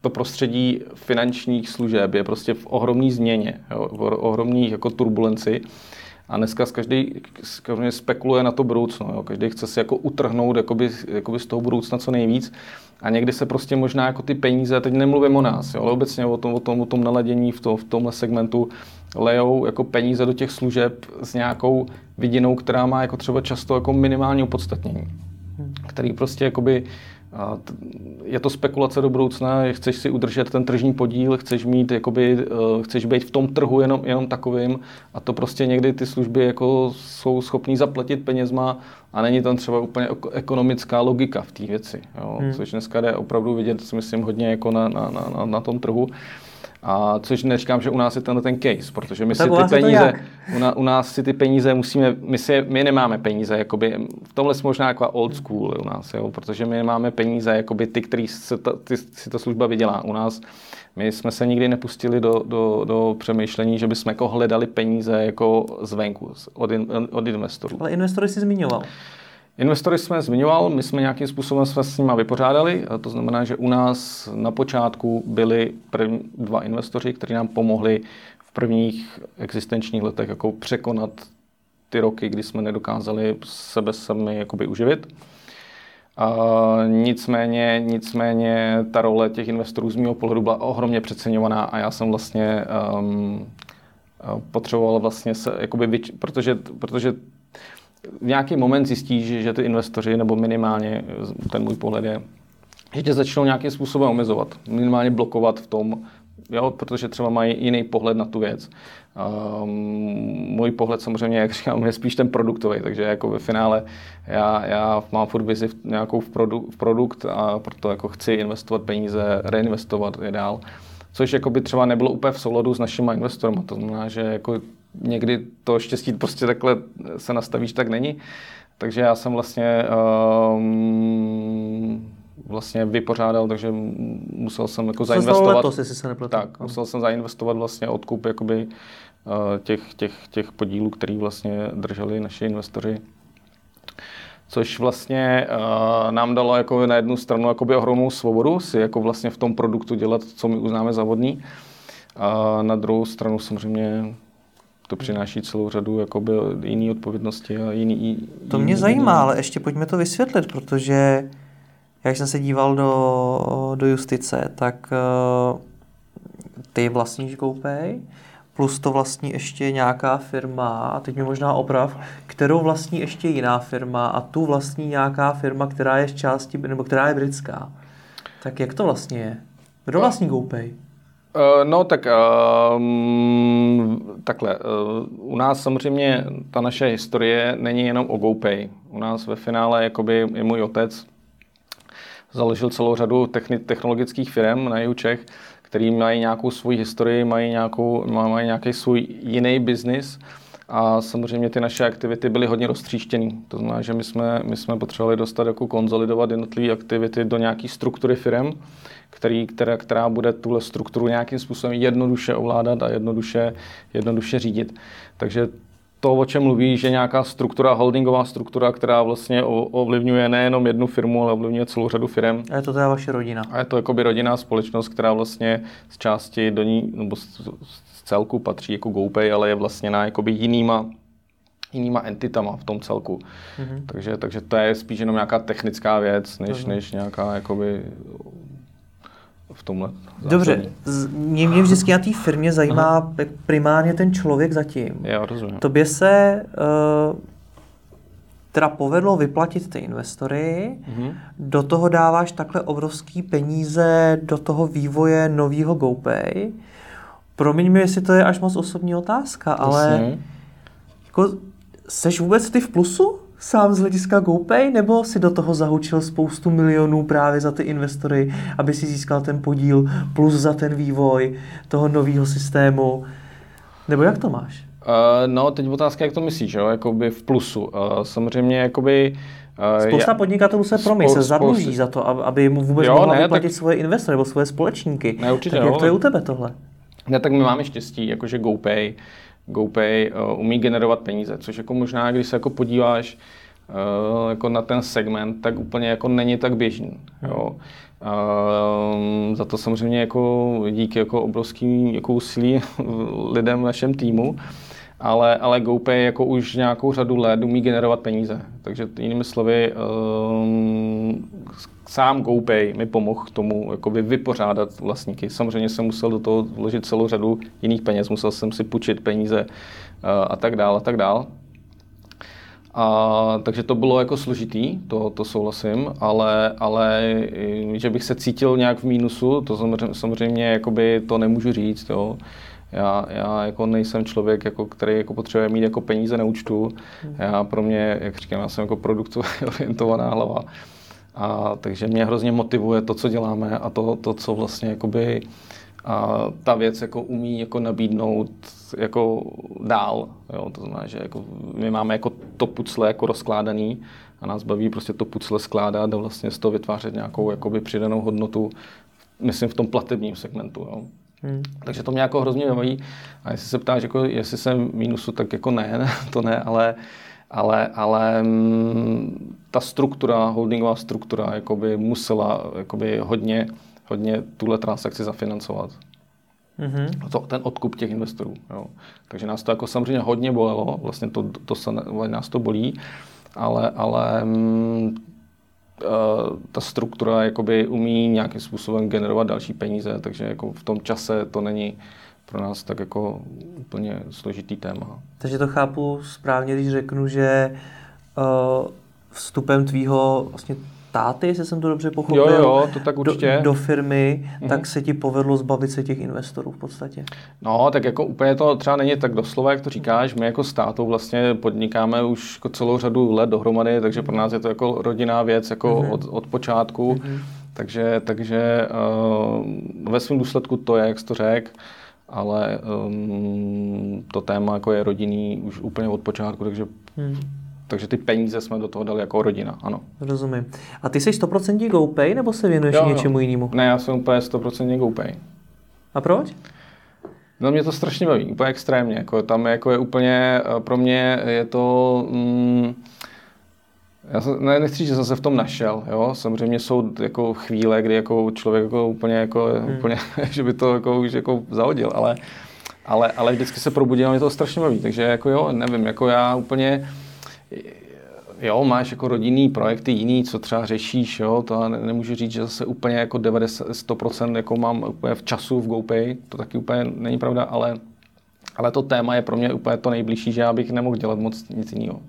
to prostředí finančních služeb je prostě v ohromné změně, jo, v ohromných jako turbulenci. A dneska každý spekuluje na to budoucno. Jo. Každý chce si jako utrhnout jakoby z toho budoucna co nejvíc. A někdy se prostě možná jako ty peníze, teď nemluvím o nás, jo, ale obecně o tom naladění v tomhle segmentu, lejou jako peníze do těch služeb s nějakou vidinou, která má jako třeba často jako minimální opodstatnění. Který prostě jakoby, je to spekulace do budoucna, chceš si udržet ten tržní podíl, chceš být v tom trhu jenom takovým a to prostě někdy ty služby jako jsou schopný zaplatit penězma a není tam třeba úplně ekonomická logika v té věci, jo? Což dneska jde opravdu vidět, si myslím, hodně jako na tom trhu. A což neříkám, že u nás je tenhle ten case, protože my si ty peníze, u nás si ty peníze musíme, my nemáme peníze, jakoby, v tomhle jsme možná jako old school u nás, jo, protože my nemáme peníze, jakoby ty, který si ta služba vydělá u nás. My jsme se nikdy nepustili do přemýšlení, že bychom jako hledali peníze jako zvenku, od investorů. Ale investory jsi zmiňoval. Investory jsme zmiňoval, my jsme nějakým způsobem jsme s nima vypořádali, to znamená, že u nás na počátku byli dva investoři, kteří nám pomohli v prvních existenčních letech jako překonat ty roky, kdy jsme nedokázali sebe sami jakoby uživit. Nicméně ta role těch investorů z mého pohledu byla ohromně přeceňovaná a já jsem vlastně potřeboval vlastně se, jakoby, protože v nějaký moment zjistíš, že ty investoři, nebo minimálně ten můj pohled je, že tě začnou nějakým způsobem omezovat, minimálně blokovat v tom, jo, protože třeba mají jiný pohled na tu věc. Můj pohled samozřejmě, jak říkám, je spíš ten produktový, takže jako ve finále já mám furt vizi nějakou v produkt a proto jako chci investovat peníze, reinvestovat i dál, což jako by třeba nebylo úplně v souladu s našima investorama, to znamená, že jako někdy to štěstí prostě takhle se nastavíš, tak není. Takže já jsem vlastně vypořádal, takže musel jsem jako zainvestovat. Letos, jestli se nepletu. Tak, musel jsem zainvestovat vlastně odkup jakoby těch podílů, který vlastně drželi naši investoři. Což vlastně nám dalo jako na jednu stranu jakoby ohromnou svobodu si jako vlastně v tom produktu dělat, co my uznáme za vhodný. A na druhou stranu samozřejmě to přináší celou řadu jakoby jiný odpovědnosti a jiný... To mě zajímá, ale ještě pojďme to vysvětlit, protože jak jsem se díval do justice, tak ty vlastníš GoPay, plus to vlastní ještě nějaká firma, teď mi možná oprav, kterou vlastní ještě jiná firma a tu vlastní nějaká firma, která je z části, nebo která je britská. Tak jak to vlastně je? Kdo vlastní GoPay? No tak takhle, u nás samozřejmě ta naše historie není jenom o GoPay. U nás ve finále jakoby i můj otec založil celou řadu technologických firm na jihu Čech, který mají nějakou svoji historii, mají nějaký svůj jiný biznis a samozřejmě ty naše aktivity byly hodně roztříštěné. To znamená, že my jsme potřebovali dostat jako konzolidovat jednotlivé aktivity do nějaké struktury firm, která bude tuhle strukturu nějakým způsobem jednoduše ovládat a jednoduše řídit. Takže to, o čem mluví, že nějaká struktura, holdingová struktura, která vlastně ovlivňuje nejenom jednu firmu, ale ovlivňuje celou řadu firem. A je to teda vaše rodina. A je to jakoby rodinná společnost, která vlastně z části do ní, nebo z celku patří jako GoPay, ale je vlastně na jakoby jinýma entitama v tom celku. Mm-hmm. Takže to je spíš jenom nějaká technická věc, než nějaká jakoby v tomhle. Dobře, mě vždycky na té firmě zajímá primárně ten člověk zatím. Já rozumím. Tobě se teda povedlo vyplatit ty investory, do toho dáváš takhle obrovský peníze do toho vývoje novýho GoPay. Promiň mi, jestli to je až moc osobní otázka, ale jako, seš vůbec ty v plusu? Sám z hlediska GoPay, nebo si do toho zahučil spoustu milionů právě za ty investory, aby si získal ten podíl plus za ten vývoj toho nového systému? Nebo jak to máš? No, teď otázka, jak to myslíš, jo? Jakoby v plusu. Samozřejmě, jakoby... Spousta podnikatelů se zadluží za to, aby mu vůbec mohla vyplatit svoje investory nebo svoje společníky. Ne, určitě, tak jak to je u tebe tohle? Ne, tak my máme štěstí, jakože GoPay umí generovat peníze, což jako možná, když se jako podíváš jako na ten segment, tak úplně jako není tak běžný. Jo. Za to samozřejmě jako díky jako obrovským jako úsilí lidem v našem týmu, ale GoPay jako už nějakou řadu let umí generovat peníze. Takže jinými slovy, sám GoPay mi pomohl k tomu jakoby vypořádat vlastníky. Samozřejmě jsem musel do toho vložit celou řadu jiných peněz, musel jsem si půjčit peníze a tak dál. Takže to bylo jako složitý, to souhlasím, ale že bych se cítil nějak v mínusu, to samozřejmě jakoby to nemůžu říct, jo. Já jako nejsem člověk, jako, který jako potřebuje mít jako peníze na účtu. Já pro mě, jak říkám, já jsem jako produktově orientovaná hlava. A takže mě hrozně motivuje to, co děláme a to co vlastně jakoby, a ta věc jako umí jako nabídnout jako dál. Jo, to znamená, že jako my máme jako to pucle jako rozkládaný a nás baví prostě to pucle skládat a vlastně z toho vytvářet nějakou jakoby přidanou hodnotu, myslím v tom platebním segmentu. Jo. Takže to mě jako hrozně baví. A jestli se ptáš, jako, jestli jsem v mínusu, tak jako ne, to ne, ale ta struktura, holdingová struktura jakoby musela jakoby hodně tuhle transakci zafinancovat. Ten odkup těch investorů. Jo. Takže nás to jako samozřejmě hodně bolelo, vlastně nás to bolí, ale ta struktura jakoby umí nějakým způsobem generovat další peníze, takže jako v tom čase to není pro nás tak jako úplně složitý téma. Takže to chápu správně, když řeknu, že vstupem tvýho vlastně táty, jestli jsem to dobře pochopil, jo, to tak určitě. Do firmy, tak se ti povedlo zbavit se těch investorů v podstatě. No, tak jako úplně to třeba není tak doslova, jak to říkáš. My jako s tátou vlastně podnikáme už jako celou řadu let dohromady, takže pro nás je to jako rodinná věc jako od počátku. Takže ve svém důsledku to je, jak jsi to řekl, ale to téma jako je rodinný už úplně od počátku, takže ty peníze jsme do toho dali jako rodina, ano. Rozumím. A ty jsi 100% GoPay, nebo se věnuješ něčemu jinému? Ne, já jsem úplně 100% GoPay. A proč? No mě to strašně baví, úplně extrémně. Jako, tam jako je úplně, pro mě je to... Já nechci, že jsem se v tom našel, jo. Samozřejmě jsou jako chvíle, kdy jako člověk jako úplně že by to jako už jako zahodil, ale vždycky se probudím a mě to strašně baví. Takže jako jo, nevím, jako já úplně... Jo, máš jako rodinný projekty jiný, co třeba řešíš, jo, to nemůžu říct, že zase úplně jako 100% jako mám úplně v času v GoPay, to taky úplně není pravda, ale to téma je pro mě úplně to nejbližší, že já bych nemohl dělat moc nic jiného.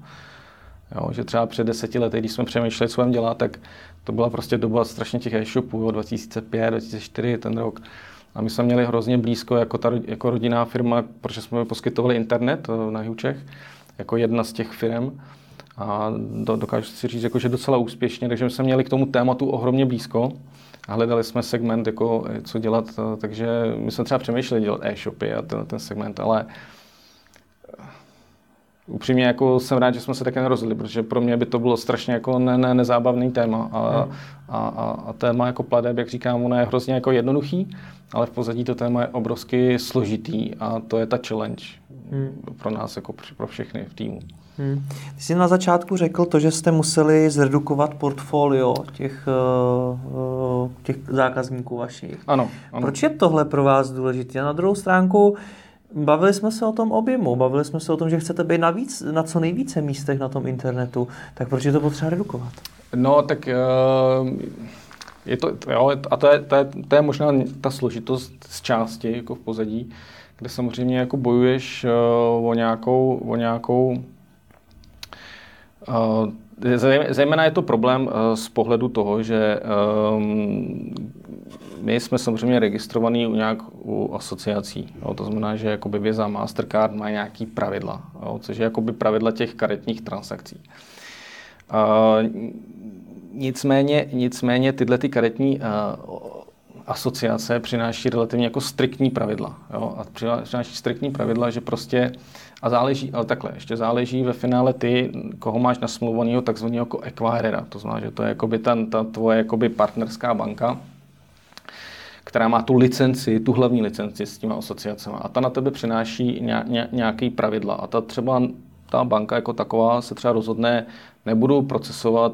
Jo, že třeba před 10 lety, když jsme přemýšleli, co budeme dělat, tak to byla prostě doba strašně těch e-shopů, 2005, 2004, ten rok. A my jsme měli hrozně blízko jako rodinná firma, protože jsme poskytovali internet na Jučech, jako jedna z těch firm. A dokážu si říct, jako, že docela úspěšně, takže my jsme měli k tomu tématu ohromně blízko a hledali jsme segment, jako, co dělat, takže my jsme třeba přemýšleli dělat e-shopy a ten segment, ale upřímně jako, jsem rád, že jsme se také nerozhodli, protože pro mě by to bylo strašně jako nezábavný téma a téma jako plateb, jak říkám, ono je hrozně jako jednoduchý, ale v pozadí to téma je obrovsky složitý a to je ta challenge pro nás, jako pro všechny v týmu. Ty jsi na začátku řekl to, že jste museli zredukovat portfolio těch zákazníků vašich. Ano. Proč je tohle pro vás důležité? Na druhou stránku, bavili jsme se o tom objemu, bavili jsme se o tom, že chcete být na co nejvíce místech na tom internetu, tak proč je to potřeba redukovat? No, tak je to, jo, a to je možná ta složitost z části jako v pozadí, kde samozřejmě jako bojuješ o nějakou zejména je to problém z pohledu toho, že my jsme samozřejmě registrovaní u asociací. Jo, to znamená, že jakoby Visa, Mastercard má nějaký pravidla, jo, což je jakoby pravidla těch karetních transakcí. Nicméně tyhle ty karetní asociace přináší relativně jako striktní pravidla. Jo, a přináší striktní pravidla, že prostě a záleží, ale takhle, ještě záleží ve finále ty, koho máš nasmluvaného takzvaného jako acquirera. To znamená, že to je jakoby ta tvoje jakoby partnerská banka, která má tu licenci, tu hlavní licenci s těma asociacema. A ta na tebe přináší nějaký pravidla. A ta třeba ta banka jako taková se třeba rozhodne, nebudu procesovat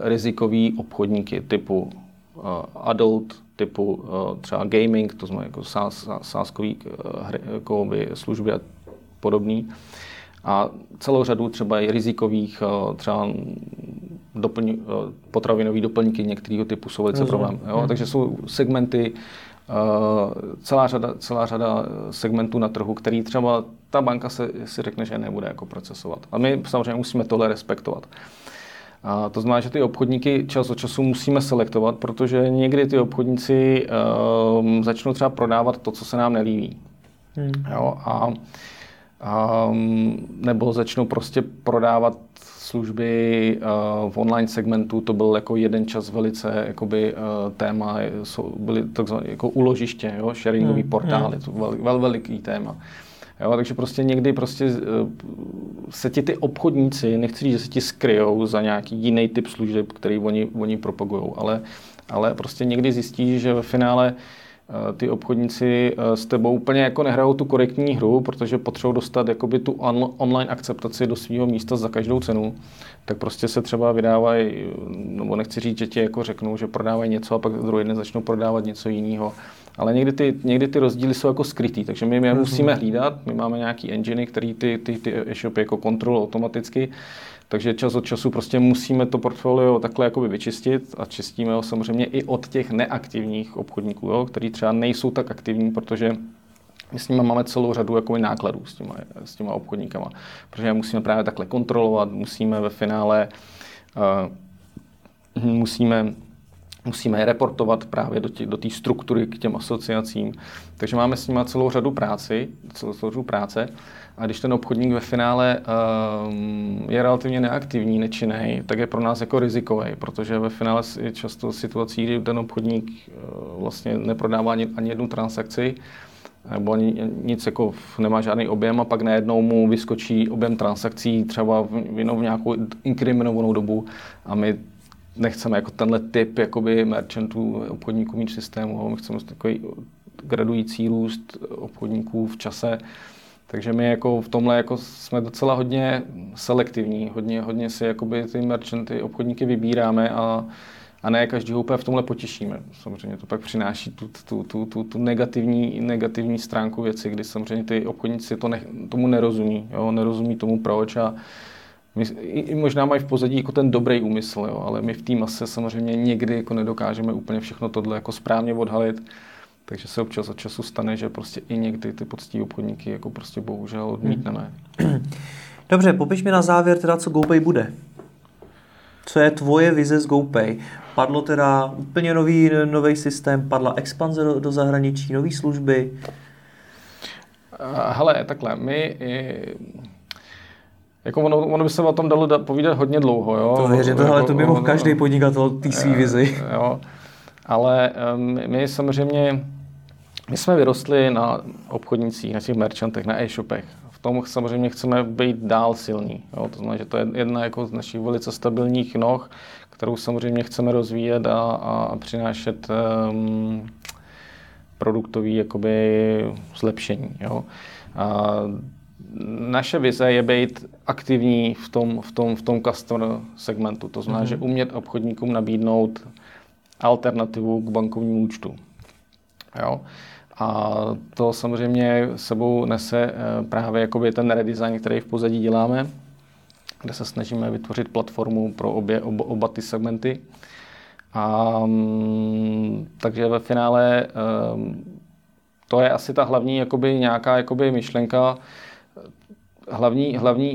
rizikový obchodníky typu adult, typu třeba gaming, to znamená jako sázkový hry, jako služby a podobný. A celou řadu třeba i rizikových třeba potravinové doplňky některého typu jsou velice problém. Jo? Takže jsou segmenty, celá řada segmentů na trhu, který třeba ta banka si řekne, že nebude jako procesovat. A my samozřejmě musíme tohle respektovat. A to znamená, že ty obchodníky čas od času musíme selektovat, protože někdy ty obchodníci začnou třeba prodávat to, co se nám nelíbí. Jo? A nebo začnou prostě prodávat služby v online segmentu, to byl jako jeden čas velice jakoby, téma, byly takzvané jako úložiště, jo? Sharingový portály, to byl veliký téma. Jo, takže prostě někdy prostě se ti ty obchodníci, nechci říct, že se ti skryjou za nějaký jiný typ služeb, který oni propagujou, ale prostě někdy zjistíš, že ve finále ty obchodníci s tebou úplně jako nehrajou tu korektní hru, protože potřebují dostat jakoby tu online akceptaci do svého místa za každou cenu, tak prostě se třeba vydávají, nebo nechci říct, že ti jako řeknou, že prodávají něco a pak druhý den začnou prodávat něco jiného. Ale někdy ty rozdíly jsou jako skrytý, takže my je musíme hlídat, my máme nějaký engine, který ty e-shopy jako kontrolují automaticky, takže čas od času prostě musíme to portfolio takhle jakoby vyčistit a čistíme ho samozřejmě i od těch neaktivních obchodníků, jo, který třeba nejsou tak aktivní, protože my s nimi máme celou řadu jakoby nákladů s těma obchodníkama, protože musíme právě takhle kontrolovat, musíme ve finále, musíme je reportovat právě do té struktury k těm asociacím. Takže máme s nimi celou řadu práce a když ten obchodník ve finále je relativně neaktivní, nečinný, tak je pro nás jako rizikový, protože ve finále je často situací, kdy ten obchodník vlastně neprodává ani jednu transakci nebo nic jako nemá žádný objem a pak najednou mu vyskočí objem transakcí třeba v nějakou inkriminovanou dobu a my nechceme jako tenhle typ jakoby merchantů, obchodníků mít v systému. My chceme takový gradující růst obchodníků v čase. Takže my jako v tomhle jako jsme docela hodně selektivní. Hodně si jakoby ty merchanty, obchodníky vybíráme a ne každý úplně v tomhle potěšíme. Samozřejmě to pak přináší tu negativní stránku věci, kdy samozřejmě ty obchodníci tomu nerozumí. Jo? Nerozumí tomu proč a my možná mají v pozadí jako ten dobrý úmysl, jo, ale my v té mase samozřejmě někdy jako nedokážeme úplně všechno tohle jako správně odhalit, takže se občas od času stane, že prostě i někdy ty poctiví obchodníky jako prostě bohužel odmítneme. Dobře, popiš mi na závěr teda, co GoPay bude. Co je tvoje vize z GoPay? Padlo teda úplně nový systém, padla expanze do zahraničí, nové služby. Hele, takhle, my... Jako ono by se o tom dalo povídat hodně dlouho, jo. To věřím, ale to by mohl každý podnikatel té svý vizi. Jo. Ale my samozřejmě, my jsme vyrostli na obchodnicích, na těch merchantech, na e-shopech. V tom samozřejmě chceme být dál silní. Jo? To znamená, že to je jedna jako z našich velice stabilních noh, kterou samozřejmě chceme rozvíjet a přinášet produktový jakoby zlepšení. Jo? A naše vize je být aktivní v tom customer segmentu. To znamená, že umět obchodníkům nabídnout alternativu k bankovnímu účtu. Jo? A to samozřejmě sebou nese právě jakoby ten redesign, který v pozadí děláme, kde se snažíme vytvořit platformu pro oba ty segmenty. A, takže ve finále to je asi ta hlavní jakoby, nějaká jakoby myšlenka.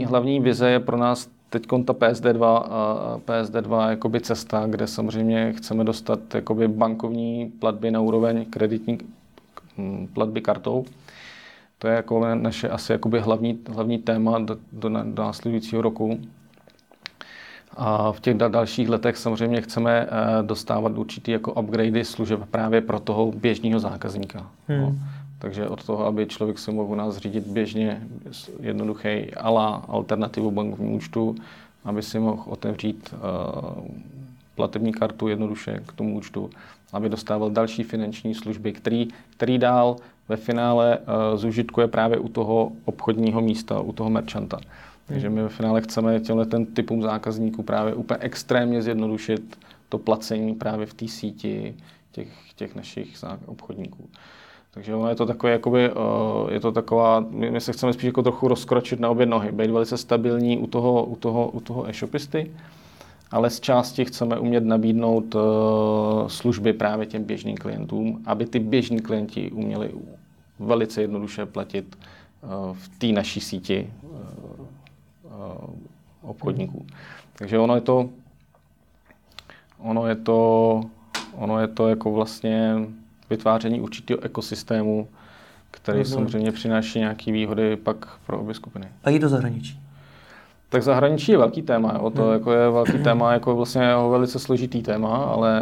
Hlavní vize je pro nás teď ta PSD2 jakoby cesta, kde samozřejmě chceme dostat jakoby bankovní platby na úroveň kreditní platby kartou. To je jako naše asi jakoby hlavní téma do následujícího roku. A v těch dalších letech samozřejmě chceme dostávat určitý jako upgradey služeb právě pro toho běžného zákazníka. No. Takže od toho, aby člověk si mohl u nás řídit běžně jednoduchý ala alternativu bankovnímu účtu, aby si mohl otevřít platební kartu jednoduše k tomu účtu, aby dostával další finanční služby, který dál ve finále zúžitkuje právě u toho obchodního místa, u toho merchanta. Takže my ve finále chceme těmhle typům zákazníků právě úplně extrémně zjednodušit to placení právě v té síti těch našich obchodníků. Takže ono je to takové, jakoby, je to taková, my se chceme spíš jako trochu rozkročit na obě nohy, být velice stabilní u toho e-shopisty, ale z části chceme umět nabídnout služby právě těm běžným klientům, aby ty běžní klienti uměli velice jednoduše platit v té naší síti obchodníků. Takže ono je to jako vlastně vytváření určitého ekosystému, který samozřejmě přináší nějaké výhody pak pro obě skupiny. A i do zahraničí? Tak zahraničí je velký téma. Jo. To jako je velký téma, jako vlastně velice složitý téma,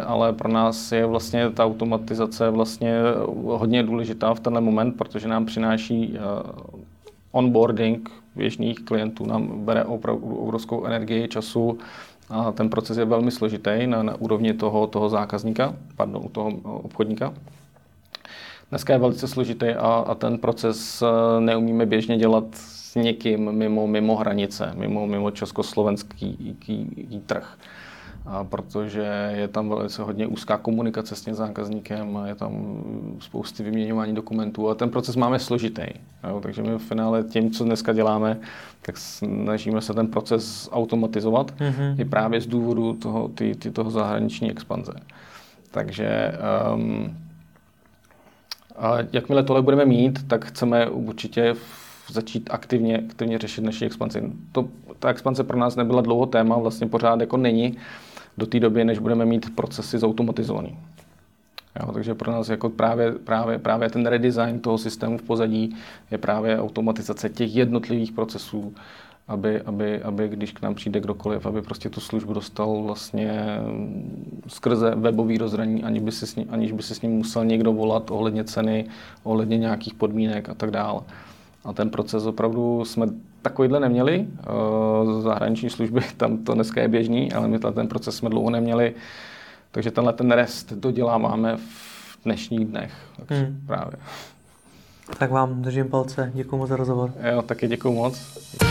ale pro nás je vlastně ta automatizace vlastně hodně důležitá v tenhle moment, protože nám přináší onboarding běžných klientů, nám bere opravdu obrovskou energii, času a ten proces je velmi složitý na úrovni toho zákazníka, pardon, u toho obchodníka. Dneska je velice složitý a ten proces neumíme běžně dělat s někým mimo hranice, mimo československý trh. A protože je tam velice hodně úzká komunikace s tím zákazníkem, je tam spousty vyměňování dokumentů a ten proces máme složitý. Jo? Takže my v finále tím, co dneska děláme, tak snažíme se ten proces automatizovat i právě z důvodu toho zahraniční expanze. Takže a jakmile tohle budeme mít, tak chceme určitě začít aktivně řešit naši expanzi. Ta expanze pro nás nebyla dlouho téma, vlastně pořád jako není do té doby, než budeme mít procesy zautomatizované. Takže pro nás jako právě ten redesign toho systému v pozadí je právě automatizace těch jednotlivých procesů, aby když k nám přijde kdokoliv, aby prostě tu službu dostal vlastně skrze webový rozhraní, aniž by si s ním musel někdo volat ohledně ceny, ohledně nějakých podmínek a tak dále. A ten proces opravdu jsme takovýhle neměli. Zahraniční služby, tam to dneska je běžný, ale my ten proces jsme dlouho neměli. Takže tenhle ten rest doděláváme v dnešních dnech. Takže právě. Tak vám držím palce. Děkuju moc za rozhovor. Jo, taky děkuju moc.